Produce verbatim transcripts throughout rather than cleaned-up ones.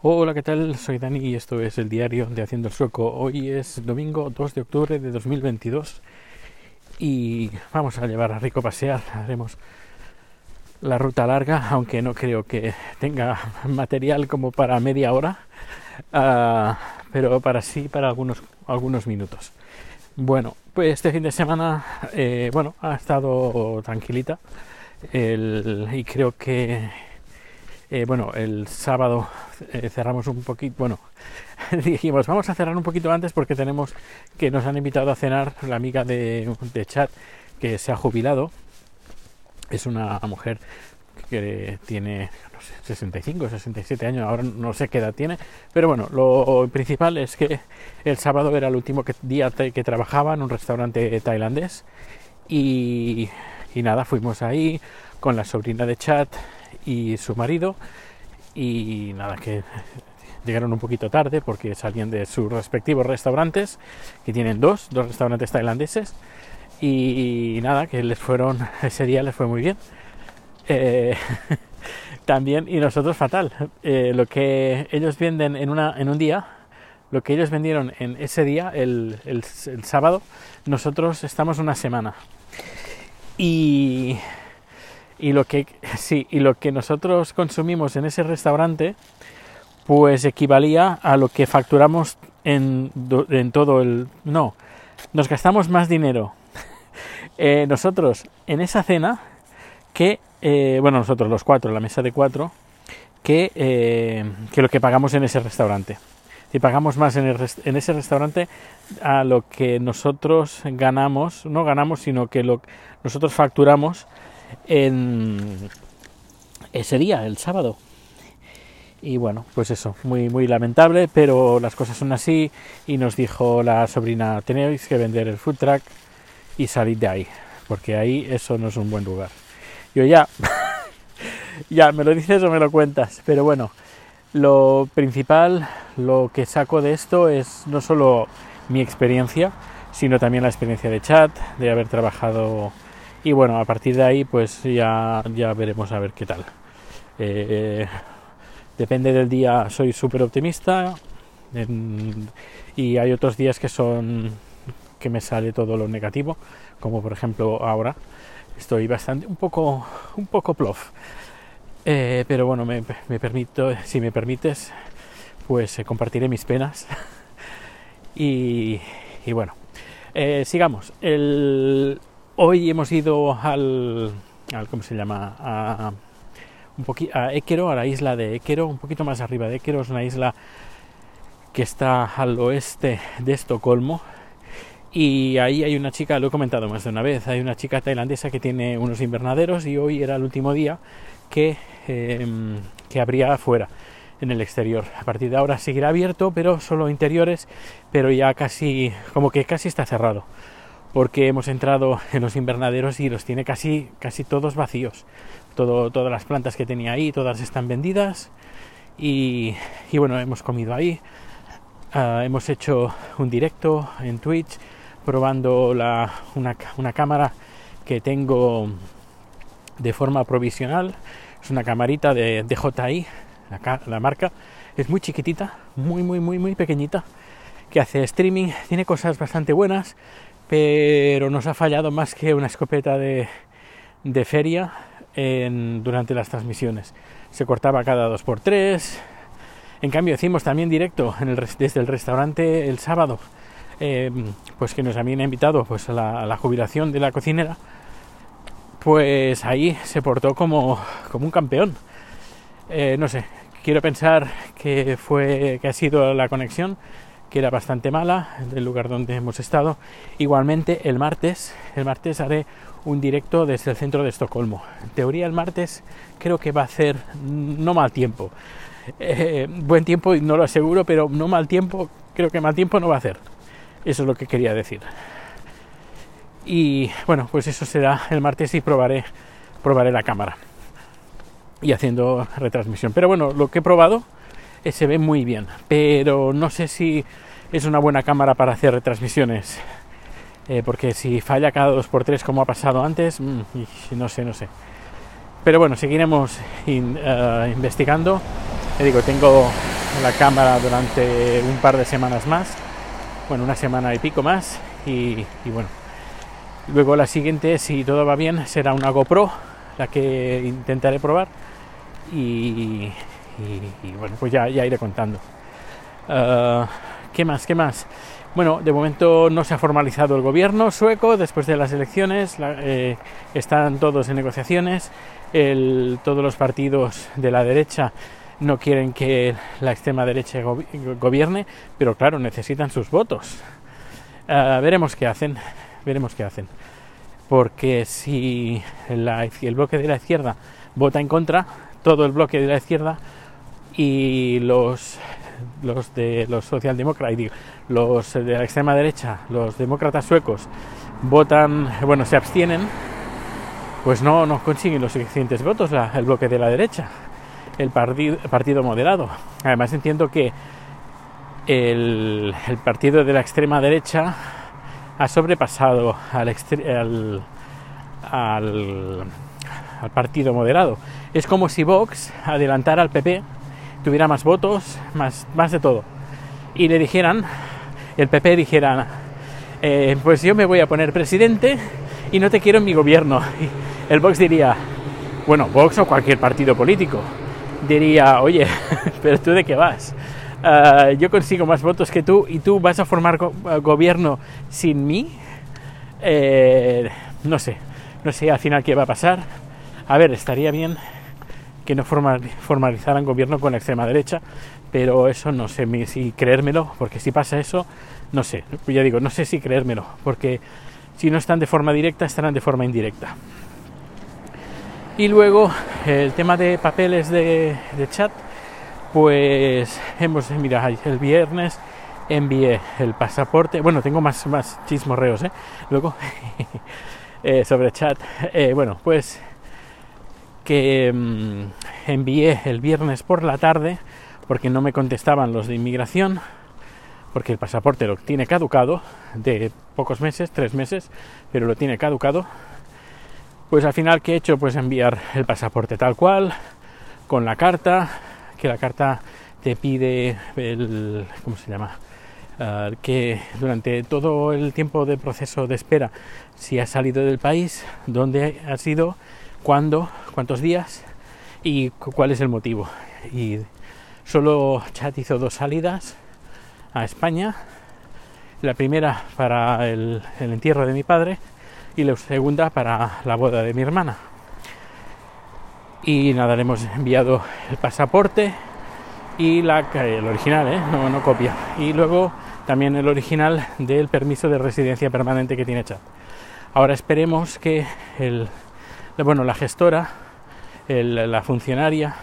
Hola, ¿qué tal? Soy Dani y esto es el diario de Haciendo el Sueco. Hoy es domingo dos de octubre de dos mil veintidós y vamos a llevar a Rico a pasear. Haremos la ruta larga, aunque no creo que tenga material como para media hora, uh, pero para sí, para algunos, algunos minutos. Bueno, pues este fin de semana eh, bueno, ha estado tranquilita el, y creo que... Eh, bueno, el sábado eh, cerramos un poquito, bueno, dijimos vamos a cerrar un poquito antes porque tenemos que nos han invitado a cenar la amiga de, de Chat, que se ha jubilado. Es una mujer que tiene, no sé, sesenta y cinco, sesenta y siete años, ahora no sé qué edad tiene, pero bueno, lo principal es que el sábado era el último que, día que trabajaba en un restaurante tailandés y, y nada, fuimos ahí con la sobrina de Chat y su marido y nada, que llegaron un poquito tarde porque salían de sus respectivos restaurantes, que tienen dos, dos restaurantes tailandeses, y nada, que les fueron, ese día les fue muy bien eh, también, y nosotros fatal. Eh, lo que ellos venden en, una, en un día, lo que ellos vendieron en ese día, el, el, el sábado, nosotros estamos una semana. Y... Y lo que sí, y lo que nosotros consumimos en ese restaurante, pues equivalía a lo que facturamos en, en todo el... No, nos gastamos más dinero eh, nosotros en esa cena que... Eh, bueno, nosotros los cuatro, la mesa de cuatro, que, eh, que lo que pagamos en ese restaurante. Si pagamos más en, el, en ese restaurante a lo que nosotros ganamos, no ganamos, sino que lo nosotros facturamos en ese día, el sábado. Y bueno, pues eso, muy muy lamentable, pero las cosas son así. Y nos dijo la sobrina, tenéis que vender el food truck y salir de ahí, porque ahí eso no es un buen lugar. Yo ya ya me lo dices o me lo cuentas, pero bueno, lo principal, lo que saco de esto es no solo mi experiencia, sino también la experiencia de Chat, de haber trabajado. Y bueno, a partir de ahí pues ya, ya veremos a ver qué tal. Eh, eh, depende del día, soy súper optimista eh, y hay otros días que son que me sale todo lo negativo, como por ejemplo ahora estoy bastante un poco un poco plof. Eh, pero bueno, me, me permito, si me permites, pues eh, compartiré mis penas y, y bueno, eh, sigamos. El Hoy hemos ido al, al ¿cómo se llama? A, un poqui, a Ekerö, a la isla de Ekerö, un poquito más arriba de Ekerö. Es una isla que está al oeste de Estocolmo y ahí hay una chica, lo he comentado más de una vez, hay una chica tailandesa que tiene unos invernaderos y hoy era el último día que, eh, que abría afuera, en el exterior. A partir de ahora seguirá abierto, pero solo interiores, pero ya casi, como que casi está cerrado, porque hemos entrado en los invernaderos y los tiene casi, casi todos vacíos. Todo, todas las plantas que tenía ahí, todas están vendidas. Y, y bueno, hemos comido ahí. Uh, hemos hecho un directo en Twitch probando la, una, una cámara que tengo de forma provisional. Es una camarita de D J I, la, la marca. Es muy chiquitita, muy, muy, muy, muy pequeñita, que hace streaming. Tiene cosas bastante buenas, pero nos ha fallado más que una escopeta de, de feria en, durante las transmisiones. Se cortaba cada dos por tres. En cambio, hicimos también directo en el, desde el restaurante el sábado, eh, pues que nos habían invitado pues, a, la, a la jubilación de la cocinera. Pues ahí se portó como, como un campeón. Eh, no sé, quiero pensar que, fue, que ha sido la conexión, que era bastante mala, del lugar donde hemos estado. Igualmente, el martes, el martes haré un directo desde el centro de Estocolmo. En teoría, el martes creo que va a hacer no mal tiempo. Eh, buen tiempo, no lo aseguro, pero no mal tiempo, creo que mal tiempo no va a hacer. Eso es lo que quería decir. Y bueno, pues eso será el martes y probaré, probaré la cámara. Y haciendo retransmisión. Pero bueno, lo que he probado se ve muy bien, pero no sé si es una buena cámara para hacer retransmisiones, eh, porque si falla cada dos por tres como ha pasado antes, mmm, no sé, no sé. Pero bueno, seguiremos in, uh, investigando. Te digo, tengo la cámara durante un par de semanas más, bueno, una semana y pico más, y, y bueno, luego la siguiente, si todo va bien, será una GoPro, la que intentaré probar, y, y, y bueno, pues ya, ya iré contando. Uh, ¿Qué más? ¿Qué más? Bueno, de momento no se ha formalizado el gobierno sueco después de las elecciones, la, eh, están todos en negociaciones, el, todos los partidos de la derecha no quieren que la extrema derecha gobierne, pero claro, necesitan sus votos. Uh, veremos qué hacen, veremos qué hacen, porque si la, el bloque de la izquierda vota en contra, todo el bloque de la izquierda y los... los de los socialdemócratas, digo, los de la extrema derecha, los demócratas suecos, votan, bueno, se abstienen, pues no, no consiguen los suficientes votos la, el bloque de la derecha, el partido, el partido moderado. Además entiendo que el, el partido de la extrema derecha ha sobrepasado al, extre, al, al, al partido moderado. Es como si Vox adelantara al P P, tuviera más votos, más, más de todo, y le dijeran, el P P dijera, eh, pues yo me voy a poner presidente y no te quiero en mi gobierno. Y el Vox diría, bueno, Vox o cualquier partido político, diría, oye, pero tú de qué vas, uh, yo consigo más votos que tú y tú vas a formar go- gobierno sin mí. Eh, no sé, no sé al final qué va a pasar. A ver, estaría bien que no formalizaran gobierno con la extrema derecha, pero eso no sé si creérmelo, porque si pasa eso, no sé, ya digo, no sé si creérmelo, porque si no están de forma directa, estarán de forma indirecta. Y luego, el tema de papeles de, de chat, pues hemos, mira, el viernes envié el pasaporte, bueno, tengo más, más chismorreos, ¿eh? Luego, eh, sobre chat, eh, bueno, pues... que envié el viernes por la tarde porque no me contestaban los de inmigración, porque el pasaporte lo tiene caducado de pocos meses, tres meses, pero lo tiene caducado. Pues al final, ¿qué he hecho? Pues enviar el pasaporte tal cual, con la carta, que la carta te pide el... ¿cómo se llama? Uh, que durante todo el tiempo de proceso de espera, si has salido del país, dónde has ido, cuándo, cuántos días y cuál es el motivo. Y solo Chat hizo dos salidas a España, la primera para el, el entierro de mi padre y la segunda para la boda de mi hermana. Y nada, le hemos enviado el pasaporte y la, el original, ¿eh? no, no copia, y luego también el original del permiso de residencia permanente que tiene Chat. Ahora esperemos que el Bueno, la gestora, el, la funcionaria,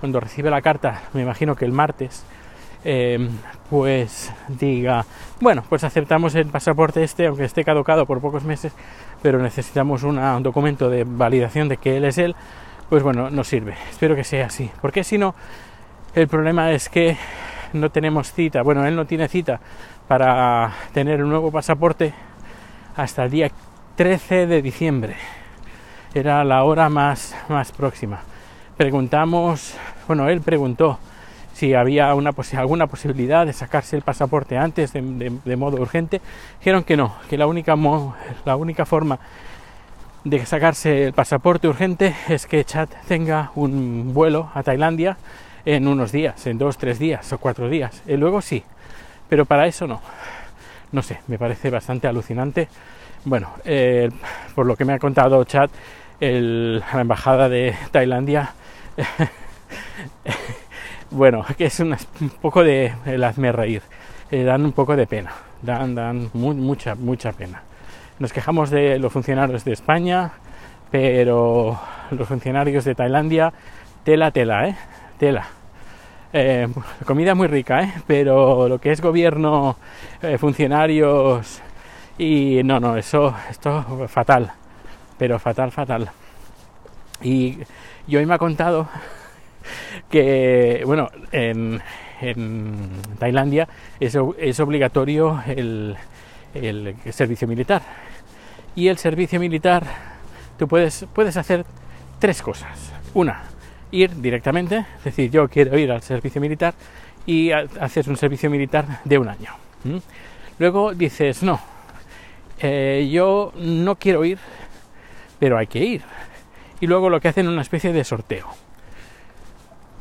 cuando recibe la carta, me imagino que el martes, eh, pues diga, bueno, pues aceptamos el pasaporte este, aunque esté caducado por pocos meses, pero necesitamos una, un documento de validación de que él es él, pues bueno, nos sirve. Espero que sea así, porque si no, el problema es que no tenemos cita, bueno, él no tiene cita para tener un nuevo pasaporte hasta el día trece de diciembre. Era la hora más, más próxima. Preguntamos, bueno, él preguntó si había una posi- alguna posibilidad de sacarse el pasaporte antes de, de, de modo urgente. Dijeron que no, que la única, mo- la única forma de sacarse el pasaporte urgente es que Chat tenga un vuelo a Tailandia en unos días, en dos, tres días o cuatro días. Y luego sí, pero para eso no. No sé, me parece bastante alucinante. Bueno, eh, por lo que me ha contado Chat, El, la embajada de Tailandia, bueno, que es un, un poco de el hazme reír, eh, dan un poco de pena, dan, dan mu- mucha, mucha pena. Nos quejamos de los funcionarios de España, pero los funcionarios de Tailandia, tela, tela, ¿eh? Tela. Eh, comida muy rica, ¿eh? Pero lo que es gobierno, eh, funcionarios, y no, no, eso, esto fatal. Pero fatal, fatal. Y, y hoy me ha contado que, bueno, en, en Tailandia es, es obligatorio el, el servicio militar. Y el servicio militar, tú puedes, puedes hacer tres cosas. Una, ir directamente, es decir, yo quiero ir al servicio militar y haces un servicio militar de un año. ¿Mm? Luego dices, no, eh, yo no quiero ir, pero hay que ir. Y luego lo que hacen es una especie de sorteo.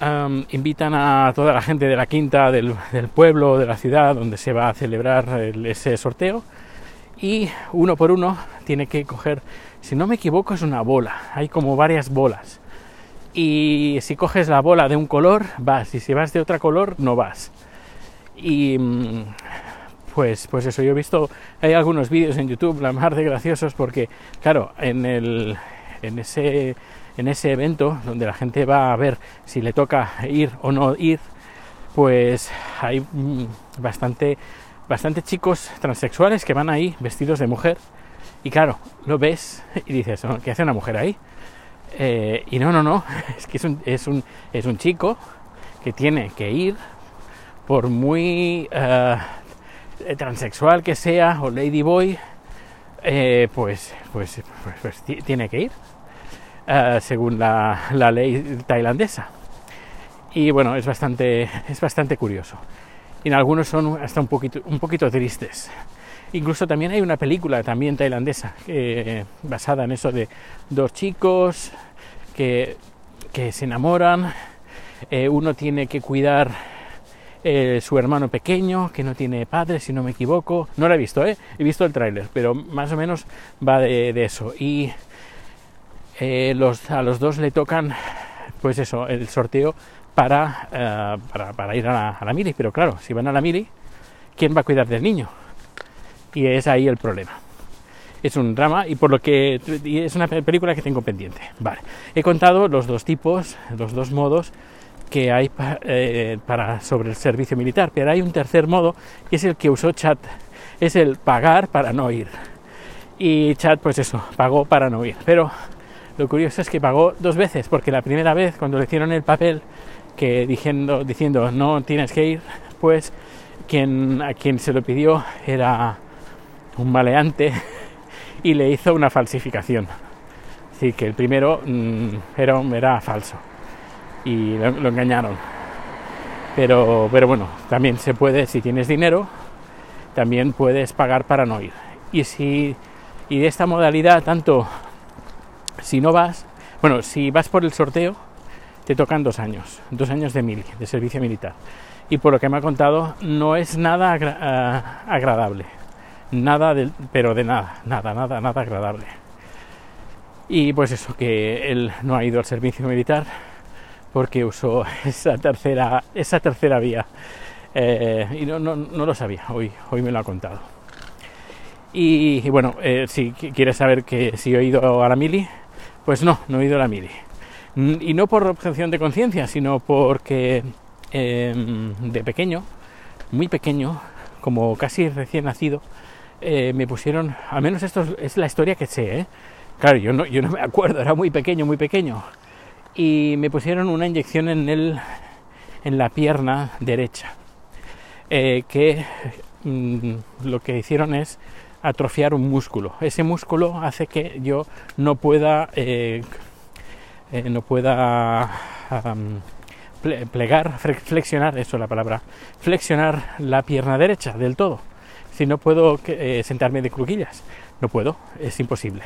Um, invitan a toda la gente de la quinta, del, del pueblo, de la ciudad, donde se va a celebrar el, ese sorteo. Y uno por uno tiene que coger, si no me equivoco, es una bola. Hay como varias bolas. Y si coges la bola de un color, vas. Y si vas de otro color, no vas. Y pues, pues eso, yo he visto, hay algunos vídeos en YouTube, la mar de graciosos, porque, claro, en el, en ese... en ese evento donde la gente va a ver si le toca ir o no ir, pues hay bastante, bastante chicos transexuales que van ahí vestidos de mujer, y claro, lo ves y dices, ¿qué hace una mujer ahí? Eh, y no, no, no, es que es un, es un, es un chico que tiene que ir, por muy uh, transexual que sea, o ladyboy, eh, pues, pues, pues, pues, pues tiene que ir. Uh, según la, la ley tailandesa. Y bueno, es bastante, es bastante curioso, y en algunos son hasta un poquito, un poquito tristes. Incluso también hay una película también tailandesa eh, basada en eso, de dos chicos que, que se enamoran, eh, uno tiene que cuidar eh, su hermano pequeño que no tiene padre, si no me equivoco. No la he visto, ¿eh? He visto el tráiler, pero más o menos va de, de eso. Y Eh, los, a los dos le tocan, pues eso, el sorteo para, eh, para, para ir a la, a la mili. Pero claro, si van a la mili, ¿quién va a cuidar del niño? Y es ahí el problema. Es un drama, y por lo que y es una película que tengo pendiente. Vale, he contado los dos tipos, los dos modos que hay pa, eh, para sobre el servicio militar, pero hay un tercer modo, que es el que usó Chat, es el pagar para no ir. Y Chat, pues eso, pagó para no ir, pero lo curioso es que pagó dos veces, porque la primera vez, cuando le hicieron el papel que diciendo, diciendo no tienes que ir, pues quien, a quien se lo pidió era un maleante y le hizo una falsificación. Así que el primero mmm, era, era falso y lo, lo engañaron. Pero, pero bueno, también se puede, si tienes dinero, también puedes pagar para no ir. Y, si, y de esta modalidad, tanto... Si no vas, bueno, si vas por el sorteo, te tocan dos años, dos años de mil, de servicio militar. Y por lo que me ha contado, no es nada agra- agradable, nada, de, pero de nada, nada, nada, nada agradable. Y pues eso, que él no ha ido al servicio militar porque usó esa tercera, esa tercera vía. Eh, y no, no, no lo sabía, hoy, hoy me lo ha contado. Y, y bueno, eh, si quieres saber que si he ido a la mili, pues no, no he ido a la mili. Y no por objeción de conciencia, sino porque eh, de pequeño, muy pequeño, como casi recién nacido, eh, me pusieron, al menos esto es la historia que sé, ¿eh? Claro, yo no, yo no me acuerdo, era muy pequeño, muy pequeño. Y me pusieron una inyección en, el, en la pierna derecha, eh, que mm, lo que hicieron es atrofiar un músculo. Ese músculo hace que yo no pueda eh, eh, no pueda um, plegar, flexionar, eso es la palabra, flexionar la pierna derecha del todo. Si no puedo eh, sentarme de cruquillas, no puedo, es imposible,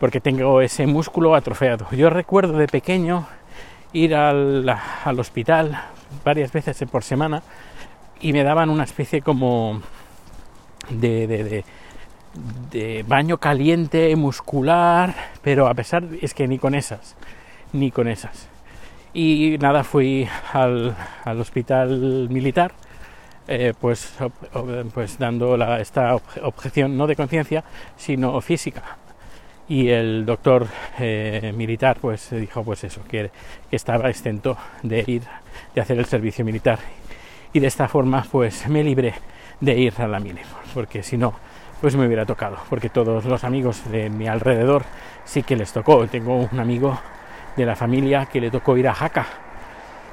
porque tengo ese músculo atrofiado. Yo recuerdo de pequeño ir al, al hospital varias veces por semana y me daban una especie como de, de, de de baño caliente muscular, pero a pesar, es que ni con esas, ni con esas. Y nada, fui al, al hospital militar, eh, pues, ob, ob, pues dando la, esta obje, objeción no de conciencia, sino física. Y el doctor eh, militar pues dijo pues eso, que, que estaba exento de ir, de hacer el servicio militar. Y de esta forma pues me libré de ir a la mili, porque si no, pues me hubiera tocado, porque todos los amigos de mi alrededor sí que les tocó. Tengo un amigo de la familia que le tocó ir a Jaca,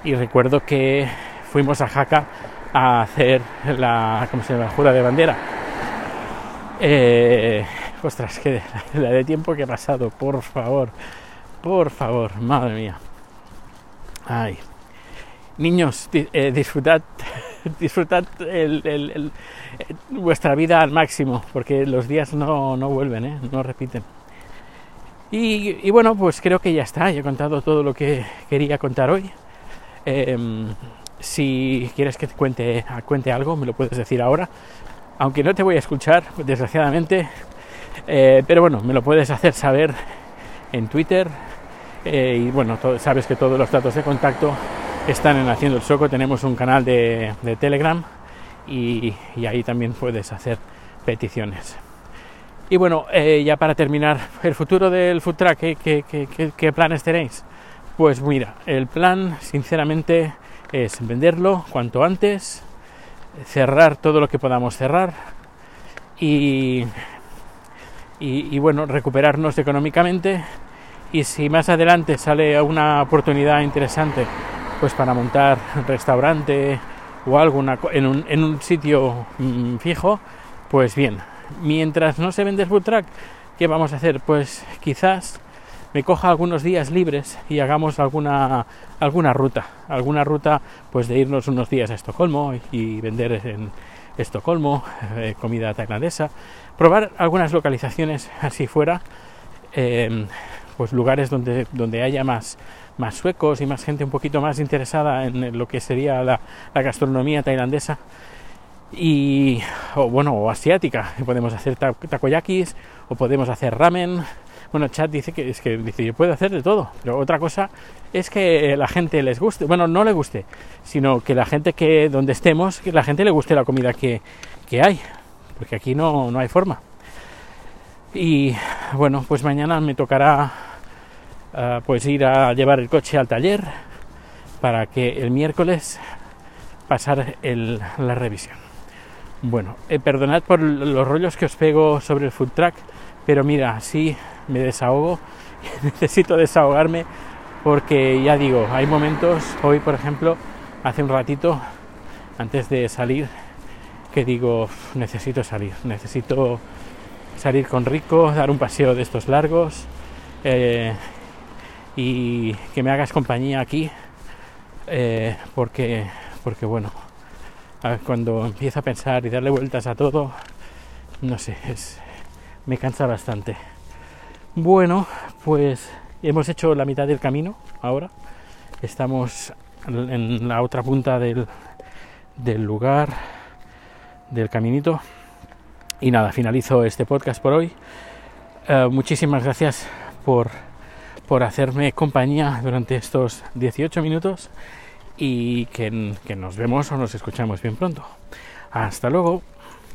y recuerdo que fuimos a Jaca a hacer la, ¿cómo se llama?, jura de bandera. Eh, ostras, que la de tiempo que ha pasado, por favor, por favor, madre mía. Ay. Niños, eh, disfrutad, disfrutad el, el, el, vuestra vida al máximo, porque los días no, no vuelven, ¿eh? No repiten. Y, y bueno, pues creo que ya está, ya he contado todo lo que quería contar hoy. Eh, si quieres que te cuente, cuente algo, me lo puedes decir ahora, aunque no te voy a escuchar, desgraciadamente, eh, pero bueno, me lo puedes hacer saber en Twitter, eh, y bueno, todo, sabes que todos los datos de contacto están en Haciendo el Sueco. Tenemos un canal de, de Telegram y, y ahí también puedes hacer peticiones. Y bueno, eh, ya para terminar, el futuro del food truck, ¿qué, qué, qué, qué planes tenéis? Pues mira, el plan sinceramente es venderlo cuanto antes, cerrar todo lo que podamos cerrar y, y, y bueno, recuperarnos económicamente, y si más adelante sale una oportunidad interesante pues para montar restaurante o algo en un, en un sitio mmm, fijo, pues bien. Mientras no se vende el food truck, ¿qué vamos a hacer? Pues quizás me coja algunos días libres y hagamos alguna alguna ruta, alguna ruta pues de irnos unos días a Estocolmo y vender en Estocolmo eh, comida tailandesa, probar algunas localizaciones así fuera, eh, pues lugares donde donde haya más más suecos y más gente un poquito más interesada en lo que sería la, la gastronomía tailandesa y o bueno o asiática. Podemos hacer takoyakis o podemos hacer ramen. Bueno, Chat dice que es que dice yo puedo hacer de todo, pero otra cosa es que la gente les guste, bueno, no le guste, sino que la gente que donde estemos, que la gente le guste la comida que, que hay, porque aquí no, no hay forma. Y bueno, pues mañana me tocará Uh, pues ir a llevar el coche al taller para que el miércoles pasar el, la revisión. Bueno, eh, perdonad por los rollos que os pego sobre el food truck, pero mira, así me desahogo. Necesito desahogarme porque ya digo, hay momentos, hoy por ejemplo, hace un ratito antes de salir, que digo, necesito salir, necesito salir con Rico, dar un paseo de estos largos, eh, y que me hagas compañía aquí, eh, porque, porque bueno, a ver, cuando empiezo a pensar y darle vueltas a todo, no sé, es, me cansa bastante. Bueno, pues hemos hecho la mitad del camino ahora, estamos en la otra punta del, del lugar, del caminito, y nada, finalizo este podcast por hoy. Eh, muchísimas gracias por... por hacerme compañía durante estos dieciocho minutos y que, que nos vemos o nos escuchamos bien pronto. Hasta luego.